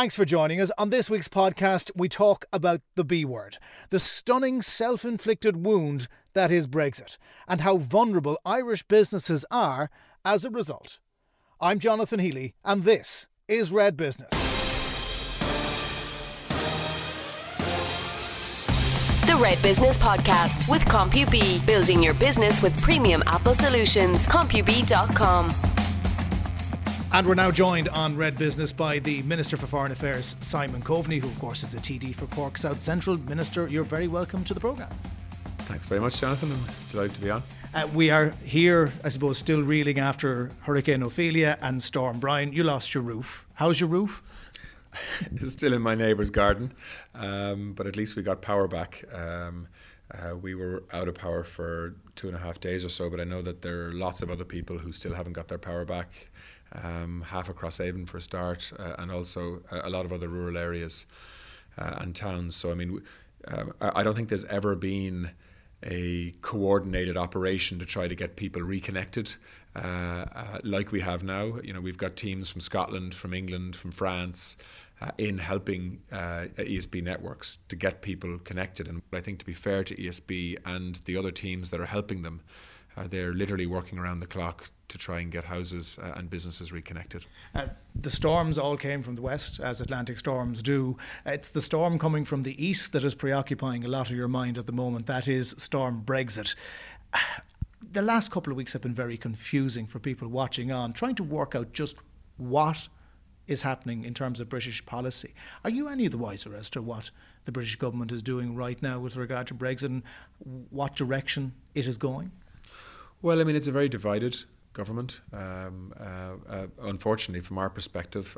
Thanks for joining us. On this week's podcast, we talk about the B word, the stunning self-inflicted wound that is Brexit, and how vulnerable Irish businesses are as a result. I'm Jonathan Healy, and this is Red Business. The Red Business Podcast with CompUBE, building your business with premium Apple solutions. CompUBE.com. And we're now joined on Red Business by the Minister for Foreign Affairs, Simon Coveney, who of course is a TD for Cork South Central. Minister, you're very welcome to the programme. Thanks very much, Jonathan. I'm delighted to be on. We are here, I suppose, still reeling after Hurricane Ophelia and Storm Brian. You lost your roof. How's your roof? It's still in my neighbour's garden, but at least we got power back. We were out of power for 2.5 days or so, but I know that there are lots of other people who still haven't got their power back. Half across Avon for a start, and also a lot of other rural areas and towns. So, I mean, I don't think there's ever been a coordinated operation to try to get people reconnected like we have now. You know, we've got teams from Scotland, from England, from France in helping ESB networks to get people connected. And I think, to be fair to ESB and the other teams that are helping them, they're literally working around the clock to try and get houses and businesses reconnected. The storms all came from the west, as Atlantic storms do. It's the storm coming from the east that is preoccupying a lot of your mind at the moment. That is Storm Brexit. The last couple of weeks have been very confusing for people watching on, trying to work out just what is happening in terms of British policy. Are you any the wiser as to what the British government is doing right now with regard to Brexit and what direction it is going? Well, I mean, it's a very divided government, unfortunately, from our perspective.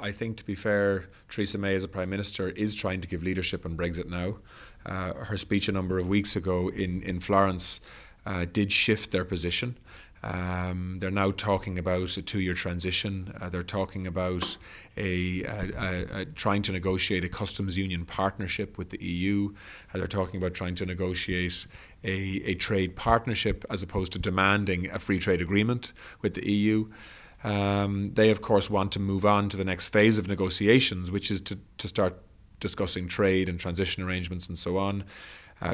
I think, to be fair, Theresa May as a Prime Minister is trying to give leadership on Brexit now. Her speech a number of weeks ago in Florence did shift their position. They're now talking about a 2-year transition. They're talking about trying to negotiate a customs union partnership with the EU. They're talking about trying to negotiate a trade partnership as opposed to demanding a free trade agreement with the EU. They, of course, want to move on to the next phase of negotiations, which is to start discussing trade and transition arrangements and so on.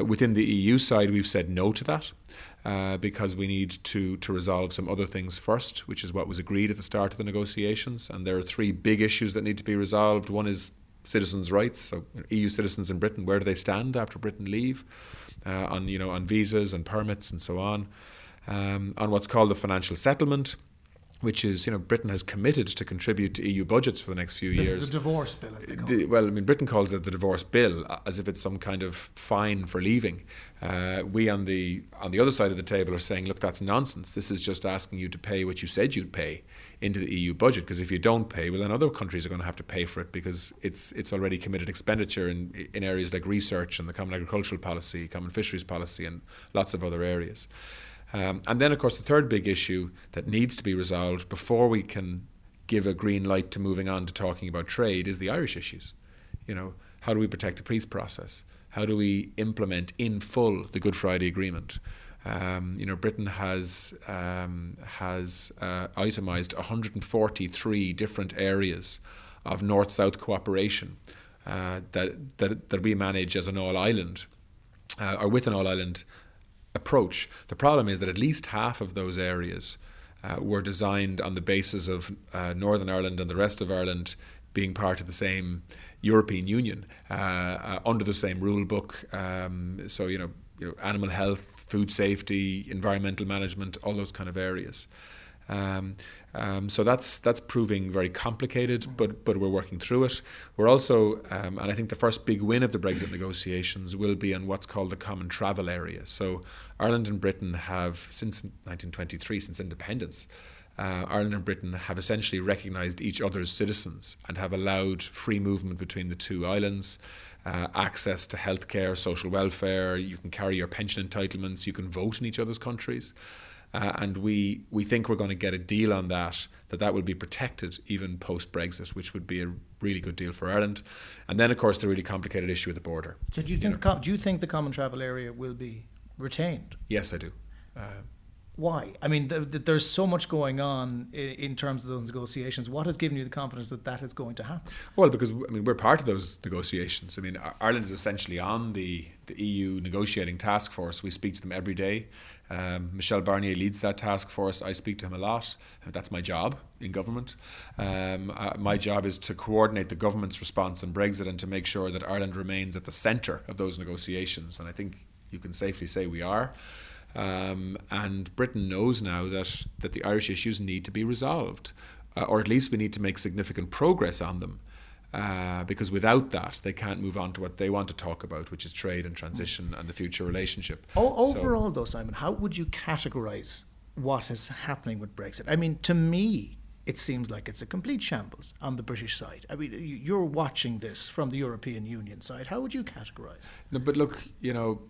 Within the EU side, we've said no to that because we need to resolve some other things first, which is what was agreed at the start of the negotiations. And there are 3 big issues that need to be resolved. One is citizens' rights. So EU citizens in Britain, where do they stand after Britain leave? On visas and permits and so on. On what's called the financial settlement, which is, you know, Britain has committed to contribute to EU budgets for the next few years. This is the divorce bill, as they call it. Well, I mean, Britain calls it the divorce bill, as if it's some kind of fine for leaving. We on the other side of the table are saying, look, that's nonsense. This is just asking you to pay what you said you'd pay into the EU budget, because if you don't pay, well, then other countries are going to have to pay for it, because it's already committed expenditure in areas like research and the Common Agricultural Policy, Common Fisheries Policy, and lots of other areas. And then, of course, the 3rd big issue that needs to be resolved before we can give a green light to moving on to talking about trade is the Irish issues. You know, how do we protect the peace process? How do we implement in full the Good Friday Agreement? You know, Britain has itemised 143 different areas of North-South cooperation that we manage as an all-island or with an all-island approach. The problem is that at least half of those areas were designed on the basis of Northern Ireland and the rest of Ireland being part of the same European Union, under the same rule book. So, you know, animal health, food safety, environmental management, all those kind of areas. So that's proving very complicated, but we're working through it. We're also, and I think the first big win of the Brexit negotiations will be on what's called the common travel area. So Ireland and Britain have, since 1923, since independence, Ireland and Britain have essentially recognised each other's citizens and have allowed free movement between the 2 islands, access to healthcare, social welfare. You can carry your pension entitlements, you can vote in each other's countries. And we think we're going to get a deal on that will be protected even post-Brexit, which would be a really good deal for Ireland. And then, of course, the really complicated issue of the border. So do you think the common travel area will be retained? Yes, I do. why? I mean, there's so much going on in terms of those negotiations. What has given you the confidence that that is going to happen? Well, because I mean, we're part of those negotiations. I mean, Ireland is essentially on the EU negotiating task force. We speak to them every day. Michel Barnier leads that task force. I speak to him a lot. That's my job in government. My job is to coordinate the government's response on Brexit and to make sure that Ireland remains at the centre of those negotiations. And I think you can safely say we are. And Britain knows now that the Irish issues need to be resolved, or at least we need to make significant progress on them, because without that they can't move on to what they want to talk about, which is trade and transition and the future relationship. Overall, though, Simon, how would you categorise what is happening with Brexit? I mean, to me, it seems like it's a complete shambles on the British side. I mean, you're watching this from the European Union side. How would you categorise? No, but look, you know,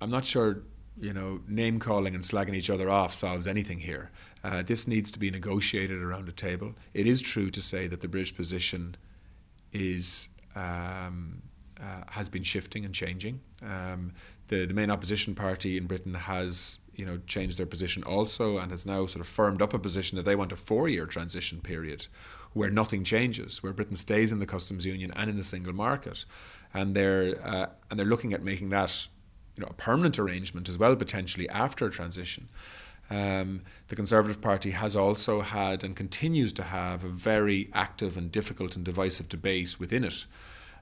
I'm not sure... You know, name-calling and slagging each other off solves anything here. This needs to be negotiated around a table. It is true to say that the British position is has been shifting and changing. The main opposition party in Britain has, you know, changed their position also and has now sort of firmed up a position that they want a 4-year transition period where nothing changes, where Britain stays in the customs union and in the single market, and they're looking at making that, you know, a permanent arrangement as well, potentially after transition. The Conservative Party has also had and continues to have a very active and difficult and divisive debate within it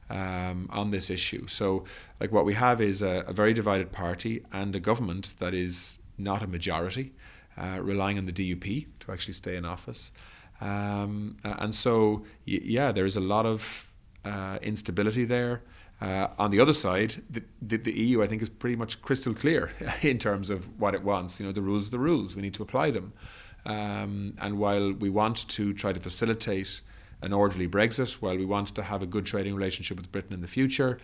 on this issue. So, like, what we have is a very divided party and a government that is not a majority, relying on the DUP to actually stay in office. And so, there is a lot of instability there. On the other side, the EU, I think, is pretty much crystal clear in terms of what it wants. You know, the rules are the rules. We need to apply them. And while we want to try to facilitate an orderly Brexit, while we want to have a good trading relationship with Britain in the future,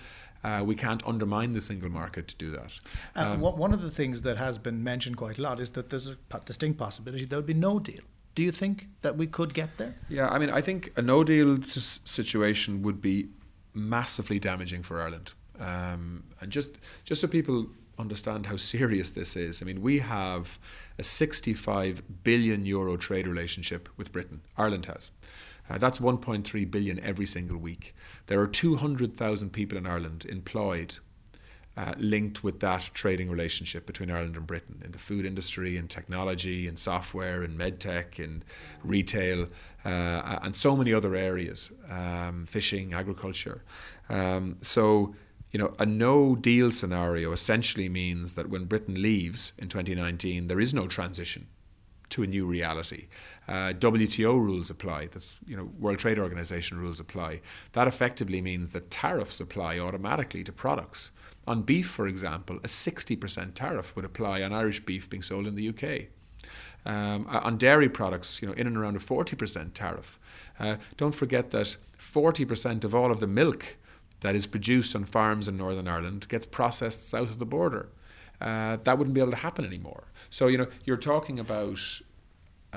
we can't undermine the single market to do that. One of the things that has been mentioned quite a lot is that there's a distinct possibility there'll be no deal. Do you think that we could get there? Yeah, I mean, I think a no-deal situation would be massively damaging for Ireland, and just so people understand how serious this is, I mean, we have a 65 billion euro trade relationship with Britain. Ireland has. That's 1.3 billion every single week. There are 200,000 people in Ireland employed, linked with that trading relationship between Ireland and Britain in the food industry, in technology, in software, in medtech, in retail, and so many other areas, fishing, agriculture. So, you know, a no-deal scenario essentially means that when Britain leaves in 2019, there is no transition to a new reality. WTO rules apply. That's, you know, World Trade Organization rules apply. That effectively means that tariffs apply automatically to products. On beef, for example, a 60% tariff would apply on Irish beef being sold in the UK. On dairy products, you know, in and around a 40% tariff. Don't forget that 40% of all of the milk that is produced on farms in Northern Ireland gets processed south of the border. That wouldn't be able to happen anymore. So, you know, you're talking about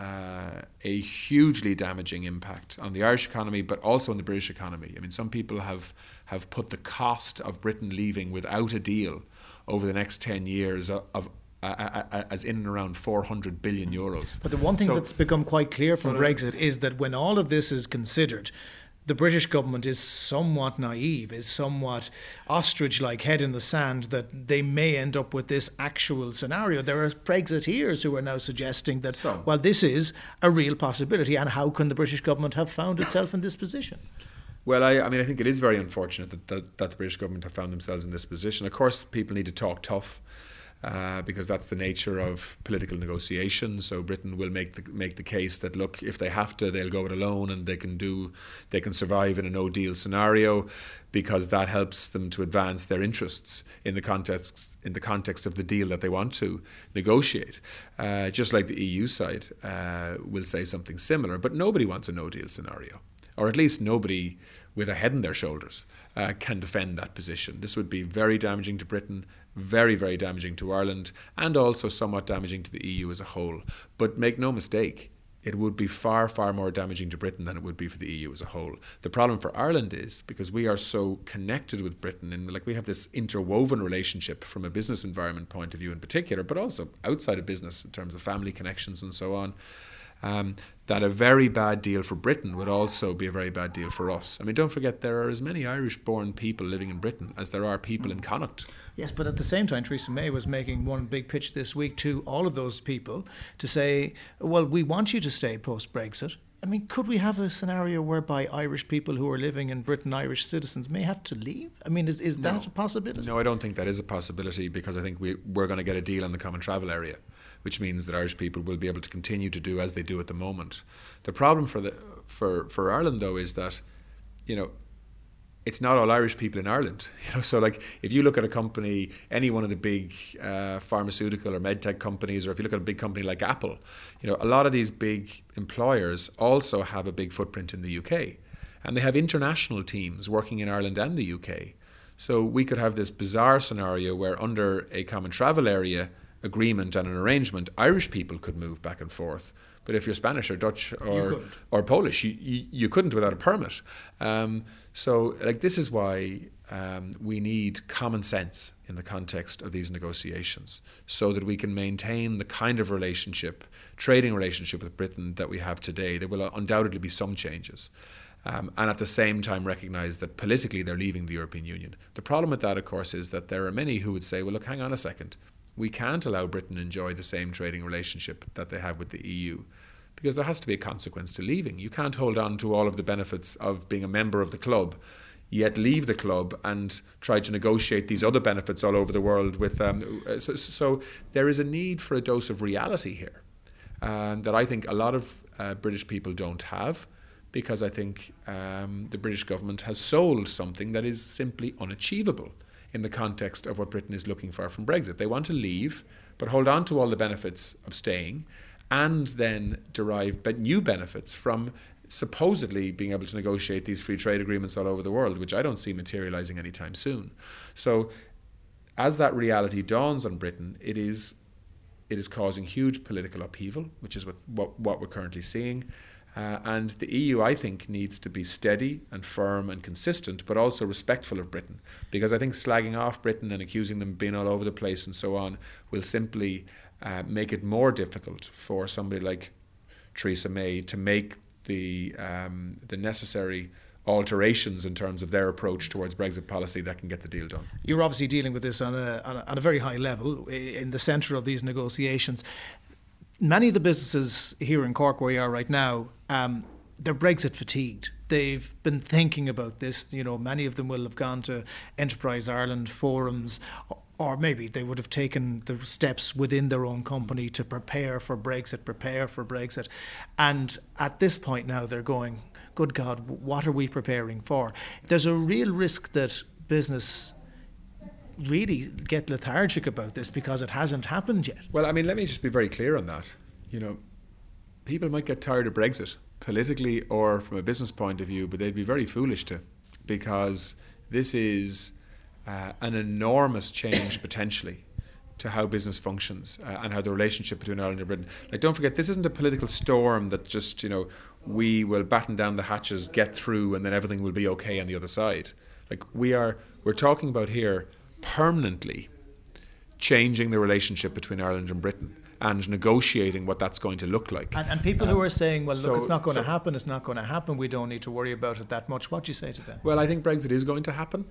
a hugely damaging impact on the Irish economy, but also on the British economy. I mean, some people have put the cost of Britain leaving without a deal over the next 10 years as in and around 400 billion euros. But the one thing that's become quite clear from Brexit is that when all of this is considered, the British government is somewhat naive, is somewhat ostrich-like, head in the sand, that they may end up with this actual scenario. There are Brexiteers who are now suggesting that, well, this is a real possibility, and how can the British government have found itself in this position? Well, I mean, I think it is very unfortunate that the British government have found themselves in this position. Of course, people need to talk tough. Because that's the nature of political negotiation. So Britain will make the case that, look, if they have to, they'll go it alone, and they can survive in a no-deal scenario, because that helps them to advance their interests in the context of the deal that they want to negotiate. Just like the EU side will say something similar, but nobody wants a no-deal scenario, or at least nobody with a head on their shoulders can defend that position. This would be very damaging to Britain, very, very damaging to Ireland, and also somewhat damaging to the EU as a whole. But make no mistake, it would be far, far more damaging to Britain than it would be for the EU as a whole. The problem for Ireland is, because we are so connected with Britain, and like we have this interwoven relationship from a business environment point of view in particular, but also outside of business in terms of family connections and so on, that a very bad deal for Britain would also be a very bad deal for us. I mean, don't forget, there are as many Irish-born people living in Britain as there are people in Connacht. Yes, but at the same time, Theresa May was making one big pitch this week to all of those people to say, well, we want you to stay post-Brexit. I mean, could we have a scenario whereby Irish people who are living in Britain, Irish citizens, may have to leave? I mean, is that a possibility? No, I don't think that is a possibility, because I think we're going to get a deal on the common travel area, which means that Irish people will be able to continue to do as they do at the moment. The problem for Ireland, though, is that, you know, it's not all Irish people in Ireland, you know. So, like, if you look at a company, any one of the big pharmaceutical or medtech companies, or if you look at a big company like Apple, you know, a lot of these big employers also have a big footprint in the UK, and they have international teams working in Ireland and the UK. So we could have this bizarre scenario where, under a common travel area agreement and an arrangement, Irish people could move back and forth. But if you're Spanish or Dutch or Polish, you couldn't without a permit. So, like, this is why we need common sense in the context of these negotiations, so that we can maintain the kind of relationship, trading relationship with Britain that we have today. There will undoubtedly be some changes. And at the same time recognise that politically they're leaving the European Union. The problem with that, of course, is that there are many who would say, well, look, hang on a second. We can't allow Britain to enjoy the same trading relationship that they have with the EU, because there has to be a consequence to leaving. You can't hold on to all of the benefits of being a member of the club, yet leave the club and try to negotiate these other benefits all over the world with so there is a need for a dose of reality here that I think a lot of British people don't have, because I think the British government has sold something that is simply unachievable in the context of what Britain is looking for from Brexit. They want to leave, but hold on to all the benefits of staying, and then derive new benefits from supposedly being able to negotiate these free trade agreements all over the world, which I don't see materialising anytime soon. So as that reality dawns on Britain, it is causing huge political upheaval, which is what we're currently seeing. And the EU, I think, needs to be steady and firm and consistent, but also respectful of Britain. Because I think slagging off Britain and accusing them of being all over the place and so on will simply make it more difficult for somebody like Theresa May to make the necessary alterations in terms of their approach towards Brexit policy that can get the deal done. You're obviously dealing with this on a very high level, in the centre of these negotiations. Many of the businesses here in Cork, where we are right now, they're Brexit fatigued. They've been thinking about this. You know, many of them will have gone to Enterprise Ireland forums, or maybe they would have taken the steps within their own company to prepare for Brexit. And at this point now, they're going, good God, what are we preparing for? There's a real risk that business really get lethargic about this, because it hasn't happened yet. Well, I mean, let me just be very clear on that. You know, people might get tired of Brexit, politically or from a business point of view, but they'd be very foolish to, because this is an enormous change potentially to how business functions and how the relationship between Ireland and Britain. Like, don't forget, this isn't a political storm that just, you know, we will batten down the hatches, get through, and then everything will be okay on the other side. Like, we're talking about here permanently changing the relationship between Ireland and Britain, and negotiating what that's going to look like. And people who are saying, well, look, it's not going to happen, we don't need to worry about it that much. What do you say to that? Well, I think Brexit is going to happen,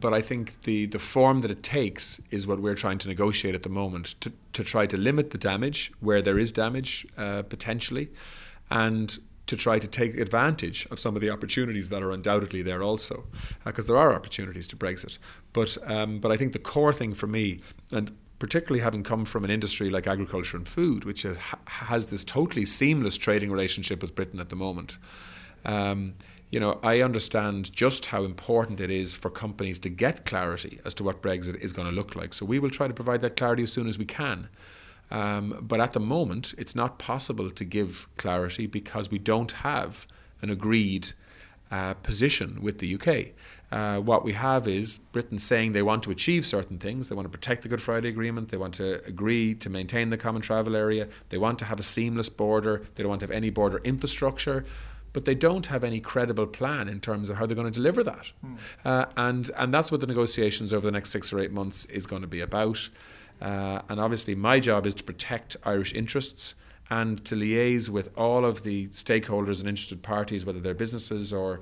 but I think the form that it takes is what we're trying to negotiate at the moment, to try to limit the damage where there is damage potentially, and to try to take advantage of some of the opportunities that are undoubtedly there also, because there are opportunities to Brexit. But I think the core thing for me, and particularly having come from an industry like agriculture and food, which has this totally seamless trading relationship with Britain at the moment, you know, I understand just how important it is for companies to get clarity as to what Brexit is going to look like. So we will try to provide that clarity as soon as we can. But at the moment, it's not possible to give clarity, because we don't have an agreed position with the UK. What we have is Britain saying they want to achieve certain things. They want to protect the Good Friday Agreement. They want to agree to maintain the common travel area. They want to have a seamless border. They don't want to have any border infrastructure. But they don't have any credible plan in terms of how they're going to deliver that. And that's what the negotiations over the next 6 or 8 months is going to be about. And obviously my job is to protect Irish interests and to liaise with all of the stakeholders and interested parties, whether they're businesses or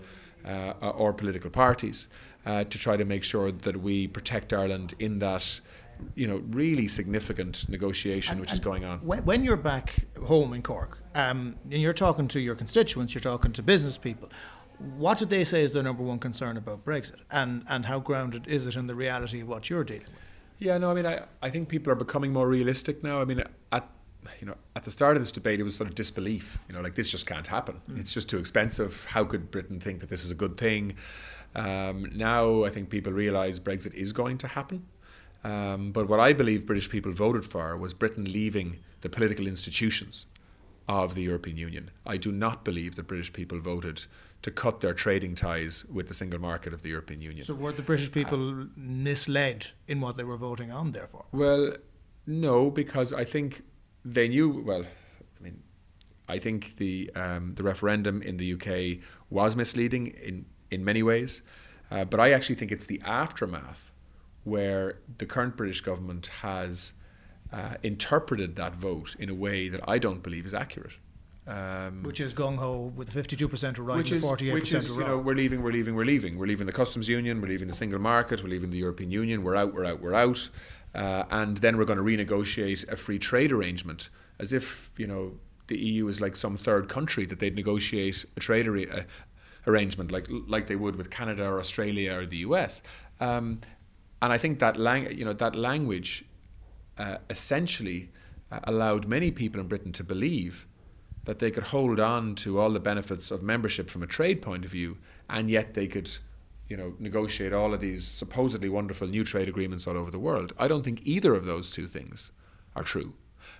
political parties, to try to make sure that we protect Ireland in that, you know, really significant negotiation which is going on. When you're back home in Cork, and you're talking to your constituents, you're talking to business people, what did they say is their number one concern about Brexit? And how grounded is it in the reality of what you're dealing with? Yeah, no, I mean, I think people are becoming more realistic now. I mean, at the start of this debate, it was sort of disbelief. You know, like, this just can't happen. It's just too expensive. How could Britain think that this is a good thing? Now I think people realise Brexit is going to happen. But what I believe British people voted for was Britain leaving the political institutions of the European Union. I do not believe that British people voted to cut their trading ties with the single market of the European Union. So were the British people misled in what they were voting on, therefore? Well, no, because I think they knew, well, I mean, I think the referendum in the UK was misleading in many ways, but I actually think it's the aftermath where the current British government has interpreted that vote in a way that I don't believe is accurate. Which is gung-ho with 52% right and 48% wrong. You know, we're leaving. We're leaving the customs union, we're leaving the single market, we're leaving the European Union, we're out. And then we're going to renegotiate a free trade arrangement as if, you know, the EU is like some third country that they'd negotiate a trade arrangement like they would with Canada or Australia or the US. And I think that language essentially allowed many people in Britain to believe that they could hold on to all the benefits of membership from a trade point of view, and yet they could, you know, negotiate all of these supposedly wonderful new trade agreements all over the world. I don't think either of those two things are true.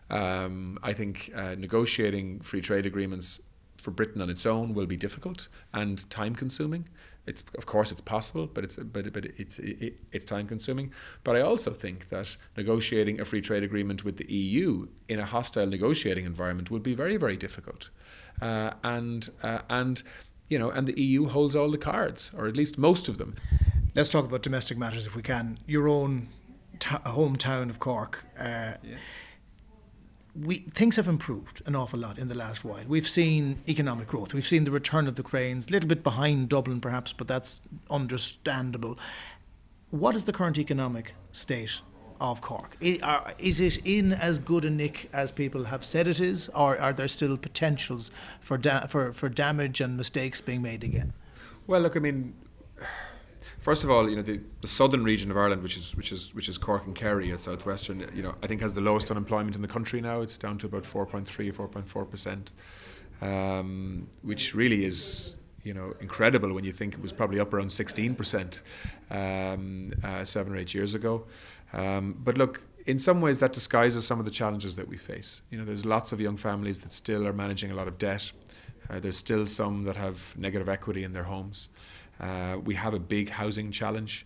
I think negotiating free trade agreements for Britain on its own will be difficult and time-consuming. It's, of course, it's possible, but it's time-consuming. But I also think that negotiating a free trade agreement with the EU in a hostile negotiating environment would be very, very difficult. You know, and the EU holds all the cards, or at least most of them. Let's talk about domestic matters if we can. Your own hometown of Cork. Yeah. Things have improved an awful lot in the last while. We've seen economic growth. We've seen the return of the cranes, a little bit behind Dublin perhaps, but that's understandable. What is the current economic state of Cork? Is it in as good a nick as people have said it is, or are there still potentials for damage and mistakes being made again? Well, look, I mean, first of all, you know, the southern region of Ireland, which is Cork and Kerry at southwestern, you know, I think has the lowest unemployment in the country now. It's down to about 4.4%, which really is, you know, incredible when you think it was probably up around 16% 7 or 8 years ago. But look, in some ways that disguises some of the challenges that we face. You know, there's lots of young families that still are managing a lot of debt. There's still some that have negative equity in their homes. We have a big housing challenge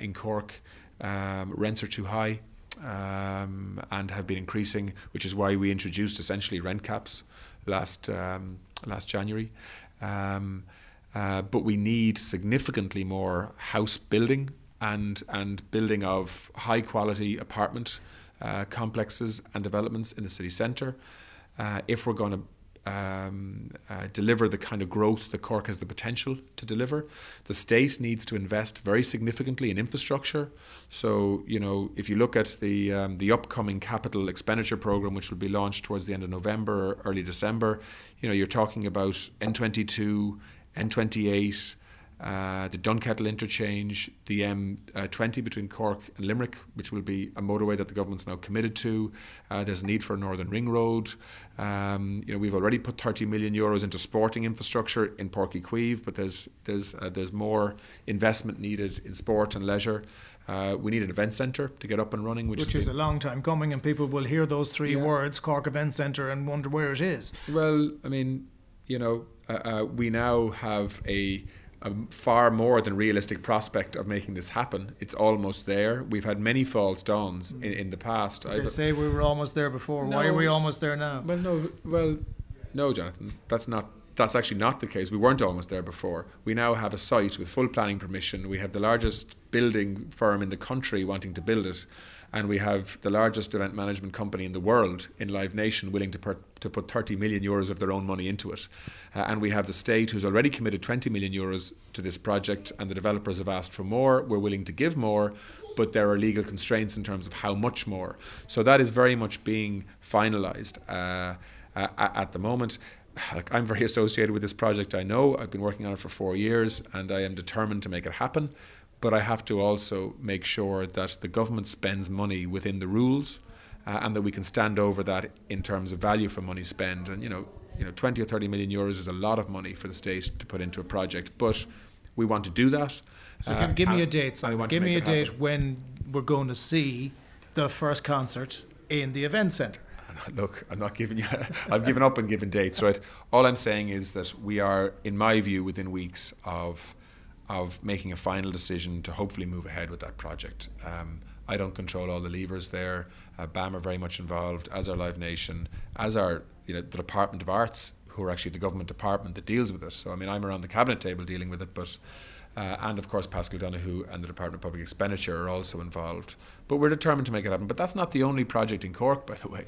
in Cork. Rents are too high and have been increasing, which is why we introduced essentially rent caps last January. But we need significantly more house building and building of high quality apartment complexes and developments in the city centre if we're going to deliver the kind of growth that Cork has the potential to deliver. The state needs to invest very significantly in infrastructure. So, you know, if you look at the upcoming capital expenditure programme, which will be launched towards the end of November or early December, you know, you're talking about N22, N28, the Dunkettle interchange, the M20 between Cork and Limerick, which will be a motorway that the government's now committed to. There's a need for a Northern Ring Road. You know, we've already put 30 million euros into sporting infrastructure in Porky Cueve, but there's more investment needed in sport and leisure. We need an event centre to get up and running. Which is a long time coming, and people will hear those three words, Cork Event Centre, and wonder where it is. Well, I mean, you know, we now have a far more than realistic prospect of making this happen. It's almost there. We've had many false dawns in the past. They say we were almost there before. No, why are we almost there now? Well, no, Jonathan, that's not. That's actually not the case. We weren't almost there before. We now have a site with full planning permission. We have the largest building firm in the country wanting to build it. And we have the largest event management company in the world, in Live Nation, willing to put 30 million euros of their own money into it. And we have the state, who's already committed 20 million euros to this project, and the developers have asked for more. We're willing to give more, but there are legal constraints in terms of how much more. So that is very much being finalised at the moment. I'm very associated with this project, I know. I've been working on it for 4 years, and I am determined to make it happen. But I have to also make sure that the government spends money within the rules, and that we can stand over that in terms of value for money spent. And you know, 20 or 30 million euros is a lot of money for the state to put into a project. But we want to do that. So give me a date. Simon. Give me a date when we're going to see the first concert in the event centre. Look, I'm not giving you. I've given up on giving dates, right? All I'm saying is that we are, in my view, within weeks of making a final decision to hopefully move ahead with that project. I don't control all the levers there. BAM are very much involved, as are Live Nation, as are the Department of Arts, who are actually the government department that deals with it. So I mean, I'm around the cabinet table dealing with it, but and of course Pascal Donoghue and the Department of Public Expenditure are also involved. But we're determined to make it happen. But that's not the only project in Cork, by the way.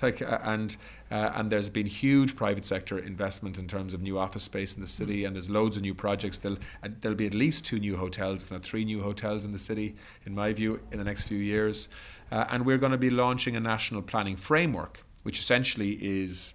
And there's been huge private sector investment in terms of new office space in the city, and there's loads of new projects. There'll be at least 2 new hotels, if not 3 new hotels in the city, in my view, in the next few years. And we're going to be launching a national planning framework, which essentially is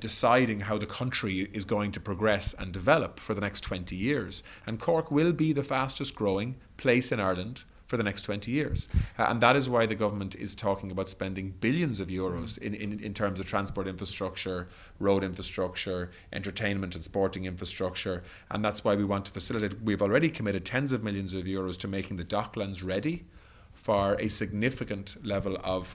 deciding how the country is going to progress and develop for the next 20 years. And Cork will be the fastest growing place in Ireland for the next 20 years. And that is why the government is talking about spending billions of euros in terms of transport infrastructure, road infrastructure, entertainment and sporting infrastructure. And that's why we want to facilitate. We've already committed tens of millions of euros to making the Docklands ready for a significant level of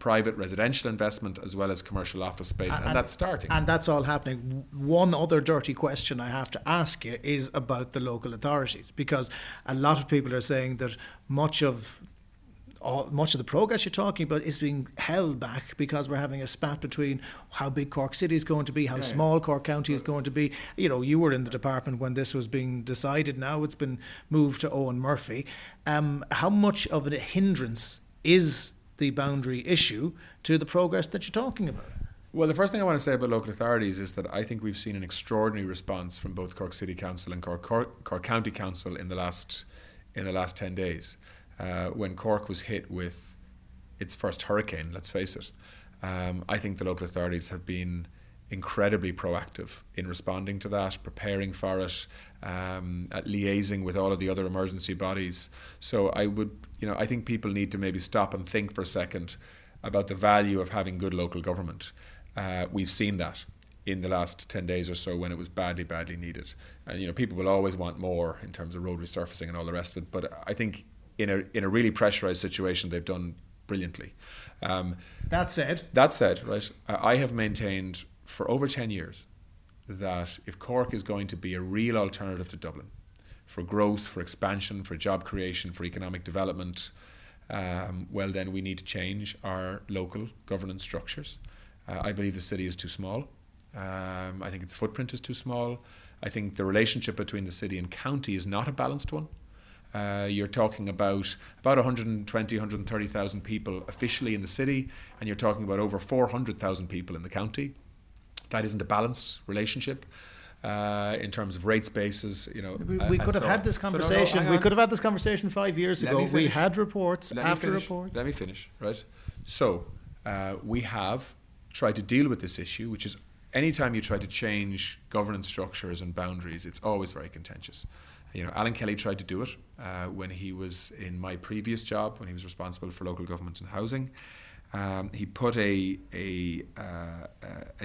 private residential investment as well as commercial office space, and that's starting. And that's all happening. One other dirty question I have to ask you is about the local authorities, because a lot of people are saying that much of the progress you're talking about is being held back because we're having a spat between how big Cork City is going to be, how small Cork County is going to be. You know, you were in the department when this was being decided. Now it's been moved to Eoghan Murphy. How much of a hindrance is the boundary issue to the progress that you're talking about? Well, the first thing I want to say about local authorities is that I think we've seen an extraordinary response from both Cork City Council and Cork County Council in the last 10 days. When Cork was hit with its first hurricane, let's face it, I think the local authorities have been incredibly proactive in responding to that, preparing for it, liaising with all of the other emergency bodies. So I think people need to maybe stop and think for a second about the value of having good local government. We've seen that in the last 10 days or so when it was badly, badly needed. And people will always want more in terms of road resurfacing and all the rest of it. But I think in a really pressurized situation, they've done brilliantly. That said, right? I have maintained for over 10 years that if Cork is going to be a real alternative to Dublin for growth, for expansion, for job creation, for economic development, well then we need to change our local governance structures. I believe the city is too small. I think its footprint is too small. I think the relationship between the city and county is not a balanced one. You're talking about 120,000, 130,000 people officially in the city, and you're talking about over 400,000 people in the county. That isn't a balanced relationship in terms of rates bases. We could have had this conversation. So we could have had this conversation 5 years ago. We had reports after reports. Let me finish, right? So we have tried to deal with this issue, which is anytime you try to change governance structures and boundaries, it's always very contentious. Alan Kelly tried to do it when he was in my previous job, when he was responsible for local government and housing. He put a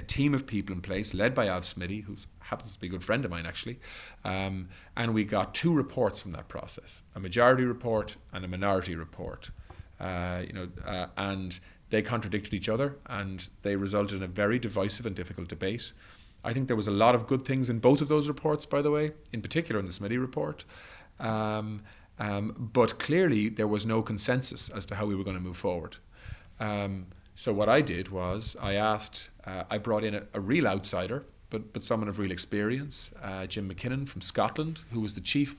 team of people in place, led by Alf Smitty, who happens to be a good friend of mine, actually. And we got 2 reports from that process, a majority report and a minority report. And They contradicted each other, and they resulted in a very divisive and difficult debate. I think there was a lot of good things in both of those reports, by the way, in particular in the Smitty report. But clearly there was no consensus as to how we were going to move forward. So what I did was I asked, I brought in a real outsider, but someone of real experience, Jim McKinnon from Scotland, who was the chief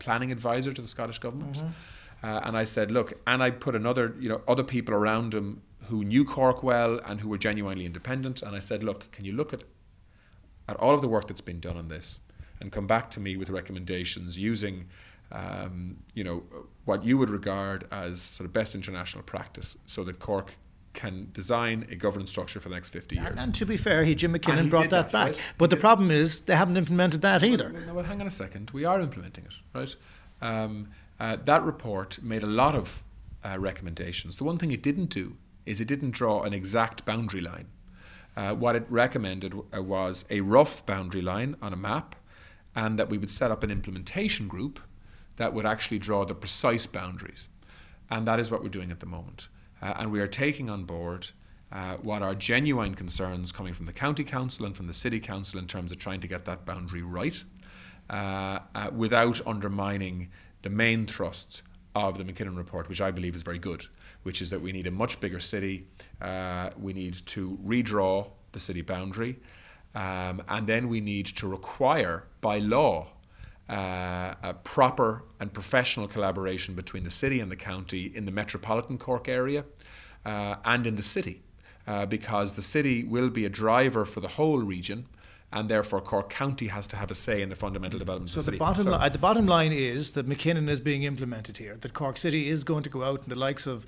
planning advisor to the Scottish government. Mm-hmm. And I said, look, and I put another, other people around him who knew Cork well and who were genuinely independent. And I said, look, can you look at all of the work that's been done on this and come back to me with recommendations using, what you would regard as sort of best international practice so that Cork can design a governance structure for the next 50 years. And to be fair, Jim McKinnon brought that back. Right? But the problem is they haven't implemented that either. Well, hang on a second. We are implementing it, right? That report made a lot of recommendations. The one thing it didn't do is it didn't draw an exact boundary line. What it recommended was a rough boundary line on a map, and that we would set up an implementation group that would actually draw the precise boundaries. And that is what we're doing at the moment. And we are taking on board what are genuine concerns coming from the County Council and from the City Council in terms of trying to get that boundary right without undermining the main thrust of the McKinnon report, which I believe is very good, which is that we need a much bigger city, we need to redraw the city boundary, and then we need to require by law a proper and professional collaboration between the city and the county in the metropolitan Cork area and in the city, because the city will be a driver for the whole region, and therefore Cork County has to have a say in the fundamental development of the city. The bottom line is that McKinnon is being implemented here, that Cork City is going to go out in the likes of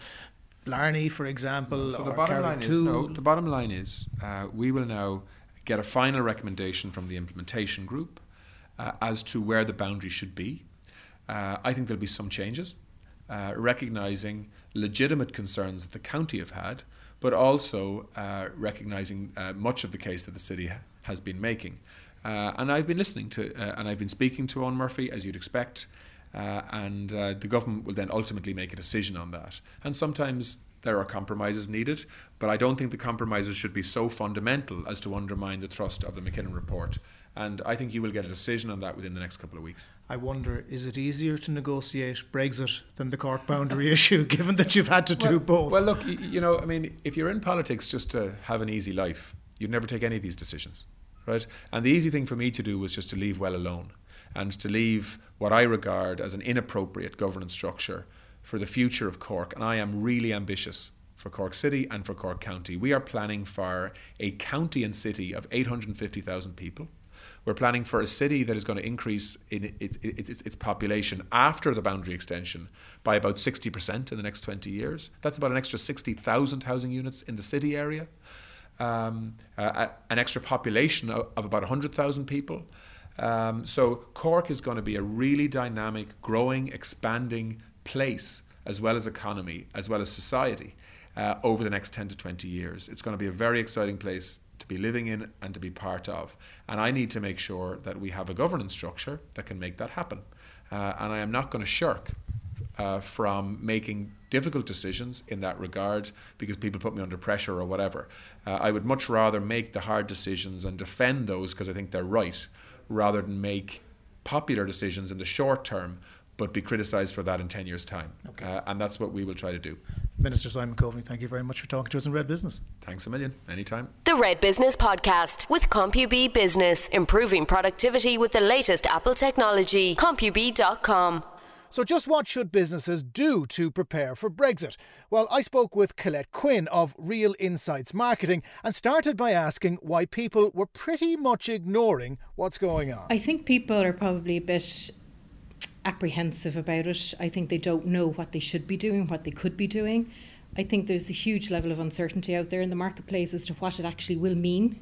Blarney, for example, or Carrick-Toole. The bottom line is we will now get a final recommendation from the implementation group as to where the boundary should be. I think there'll be some changes, recognising legitimate concerns that the county have had, but also recognising much of the case that the city has been making. And I've been listening to, and I've been speaking to Eoghan Murphy, as you'd expect, and the government will then ultimately make a decision on that. And sometimes there are compromises needed, but I don't think the compromises should be so fundamental as to undermine the thrust of the McKinnon report. And I think you will get a decision on that within the next couple of weeks. I wonder, is it easier to negotiate Brexit than the Cork boundary issue, given that you've had to do both? Well, look, if you're in politics just to have an easy life, you'd never take any of these decisions, right? And the easy thing for me to do was just to leave well alone and to leave what I regard as an inappropriate governance structure for the future of Cork. And I am really ambitious for Cork City and for Cork County. We are planning for a county and city of 850,000 people. We're planning for a city that is going to increase in its population after the boundary extension by about 60% in the next 20 years. That's about an extra 60,000 housing units in the city area. An extra population of about 100,000 people. So Cork is going to be a really dynamic, growing, expanding place, as well as economy, as well as society, over the next 10 to 20 years. It's going to be a very exciting place to be living in and to be part of. And I need to make sure that we have a governance structure that can make that happen. And I am not going to shirk from making difficult decisions in that regard because people put me under pressure or whatever. I would much rather make the hard decisions and defend those because I think they're right, rather than make popular decisions in the short term but be criticised for that in 10 years' time. Okay. And that's what we will try to do. Minister Simon Coveney, thank you very much for talking to us on Red Business. Thanks a million. Anytime. The Red Business Podcast with CompUBE Business. Improving productivity with the latest Apple technology. CompUBE.com. So just what should businesses do to prepare for Brexit? Well, I spoke with Colette Quinn of Real Insights Marketing and started by asking why people were pretty much ignoring what's going on. I think people are probably a bit apprehensive about it. I think they don't know what they should be doing, what they could be doing. I think there's a huge level of uncertainty out there in the marketplace as to what it actually will mean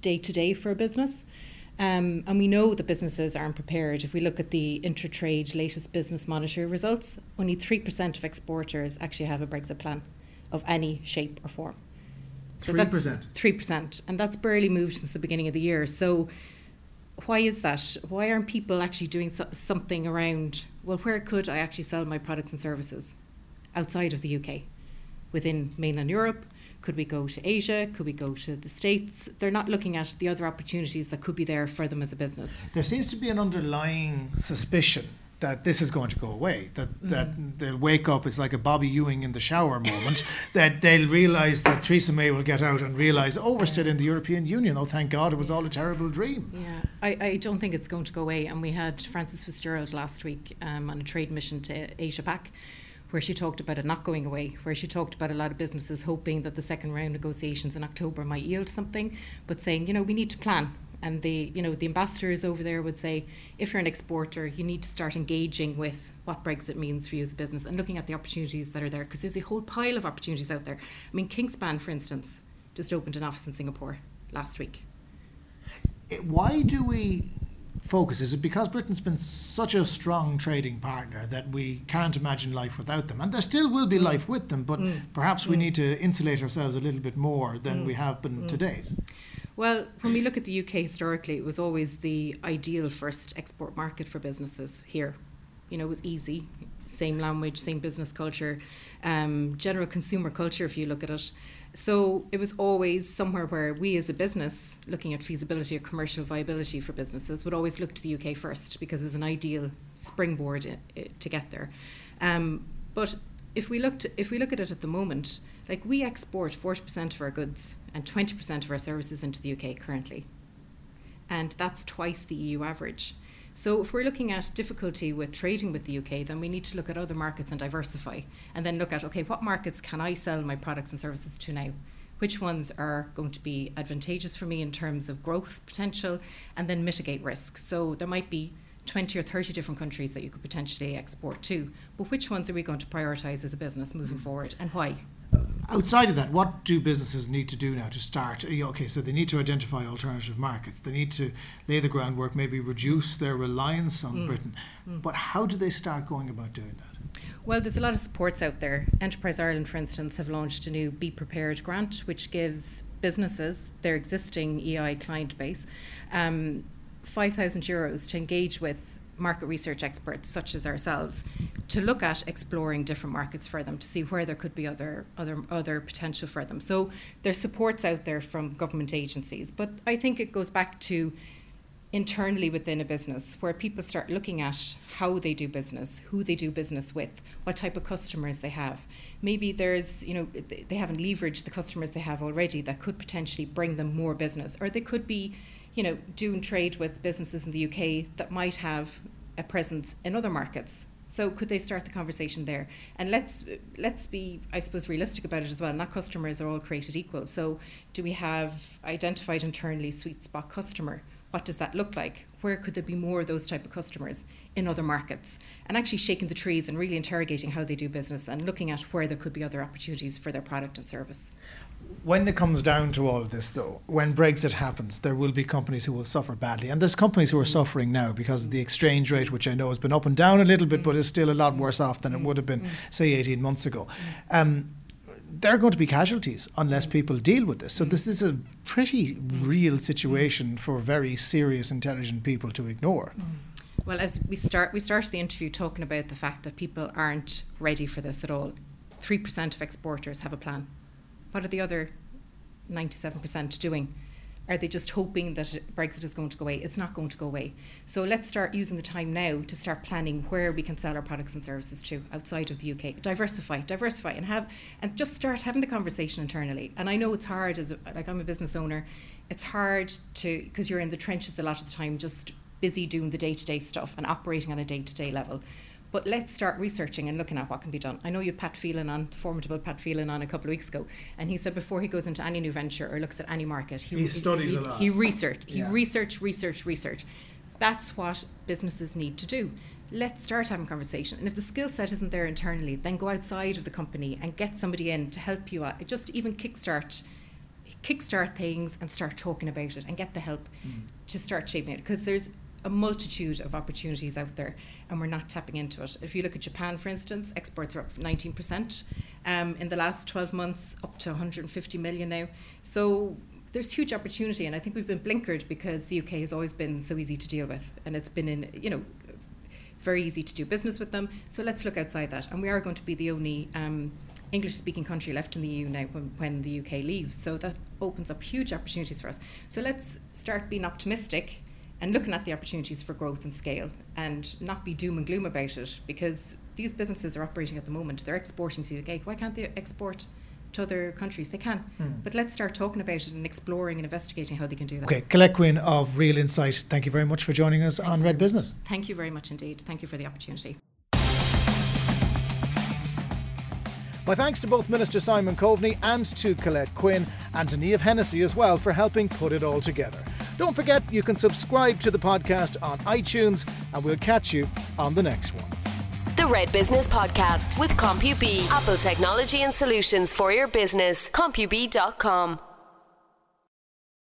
day to day for a business. And we know that businesses aren't prepared. If we look at the InterTrade latest business monitor results, only 3% of exporters actually have a Brexit plan of any shape or form. So 3%? 3%. And that's barely moved since the beginning of the year. So why is that? Why aren't people actually doing something around, well, where could I actually sell my products and services outside of the UK? within mainland Europe? Could we go to Asia? Could we go to the States? They're not looking at the other opportunities that could be there for them as a business. There seems to be an underlying suspicion that this is going to go away, that, that they'll wake up, it's like a Bobby Ewing in the shower moment, that they'll realise that Theresa May will get out and realise, oh, we're still in the European Union, oh, thank God, it was all a terrible dream. Yeah, I don't think it's going to go away. And we had Frances Fitzgerald last week on a trade mission to Asia-Pac, where she talked about it not going away, where she talked about a lot of businesses hoping that the second round negotiations in October might yield something, but saying, you know, we need to plan. And the, you know, the ambassadors over there would say, if you're an exporter, you need to start engaging with what Brexit means for you as a business and looking at the opportunities that are there, because there's a whole pile of opportunities out there. I mean, Kingspan, for instance, just opened an office in Singapore last week. Why do we focus? Is it because Britain's been such a strong trading partner that we can't imagine life without them? And there still will be life with them, but perhaps we need to insulate ourselves a little bit more than we have been to date. Well, when we look at the UK historically, it was always the ideal first export market for businesses here. You know, it was easy, same language, same business culture, general consumer culture if you look at it. So it was always somewhere where we as a business, looking at feasibility or commercial viability for businesses, would always look to the UK first because it was an ideal springboard to get there. But if we look at it at the moment, like we export 40% of our goods and 20% of our services into the UK currently. And that's twice the EU average. So if we're looking at difficulty with trading with the UK, then we need to look at other markets and diversify, and then look at, okay, what markets can I sell my products and services to now? Which ones are going to be advantageous for me in terms of growth potential, and then mitigate risk. So there might be 20 or 30 different countries that you could potentially export to, but which ones are we going to prioritise as a business moving forward, and why? Outside of that, what do businesses need to do now to start? Okay, so they need to identify alternative markets. They need to lay the groundwork, maybe reduce their reliance on Britain. But how do they start going about doing that? Well, there's a lot of supports out there. Enterprise Ireland, for instance, have launched a new Be Prepared grant, which gives businesses, their existing EI client base, €5,000 to engage with market research experts such as ourselves to look at exploring different markets for them to see where there could be other potential for them. So there's supports out there from government agencies, but I think it goes back to internally within a business where people start looking at how they do business, who they do business with, what type of customers they have. Maybe there's, you know, they haven't leveraged the customers they have already that could potentially bring them more business, or they could be, you know, doing trade with businesses in the UK that might have a presence in other markets. So could they start the conversation there? And let's be, I suppose, realistic about it as well. Not customers are all created equal. So do we have identified internally sweet spot customer? What does that look like? Where could there be more of those type of customers in other markets? And actually shaking the trees and really interrogating how they do business and looking at where there could be other opportunities for their product and service. When it comes down to all of this, though, when Brexit happens, there will be companies who will suffer badly. And there's companies who are suffering now because of the exchange rate, which I know has been up and down a little bit, but is still a lot worse off than it would have been, say, 18 months ago. There are going to be casualties unless people deal with this. So this is a pretty real situation for very serious, intelligent people to ignore. Well, as we started the interview talking about the fact that people aren't ready for this at all. 3% of exporters have a plan. What are the other 97% doing? Are they just hoping that Brexit is going to go away? It's not going to go away. So let's start using the time now to start planning where we can sell our products and services to outside of the UK. Diversify, and just start having the conversation internally. And I know it's hard, I'm a business owner, it's hard to, because you're in the trenches a lot of the time, just busy doing the day-to-day stuff and operating on a day-to-day level. But let's start researching and looking at what can be done. I know you had formidable Pat Phelan on a couple of weeks ago, and he said before he goes into any new venture or looks at any market, he studies a lot. He researches. That's what businesses need to do. Let's start having a conversation. And if the skill set isn't there internally, then go outside of the company and get somebody in to help you out. Just even kickstart things and start talking about it and get the help to start shaping it, because there's a multitude of opportunities out there and we're not tapping into it. If you look at Japan, for instance, exports are up 19% in the last 12 months, up to 150 million now. So there's huge opportunity, and I think we've been blinkered because the UK has always been so easy to deal with, and it's been very easy to do business with them. So let's look outside that, and we are going to be the only English-speaking country left in the EU now when the UK leaves. So that opens up huge opportunities for us. So let's start being optimistic and looking at the opportunities for growth and scale, and not be doom and gloom about it, because these businesses are operating at the moment. They're exporting to the UK. Why can't they export to other countries? They can. But let's start talking about it and exploring and investigating how they can do that. Okay, Colette Quinn of Real Insight, thank you very much for joining us on Red Business. Thank you very much indeed. Thank you for the opportunity. My thanks to both Minister Simon Coveney and to Colette Quinn, and to Niamh Hennessy as well for helping put it all together. Don't forget, you can subscribe to the podcast on iTunes, and we'll catch you on the next one. The Red Business Podcast with CompUBE, Apple technology and solutions for your business. CompUBE.com.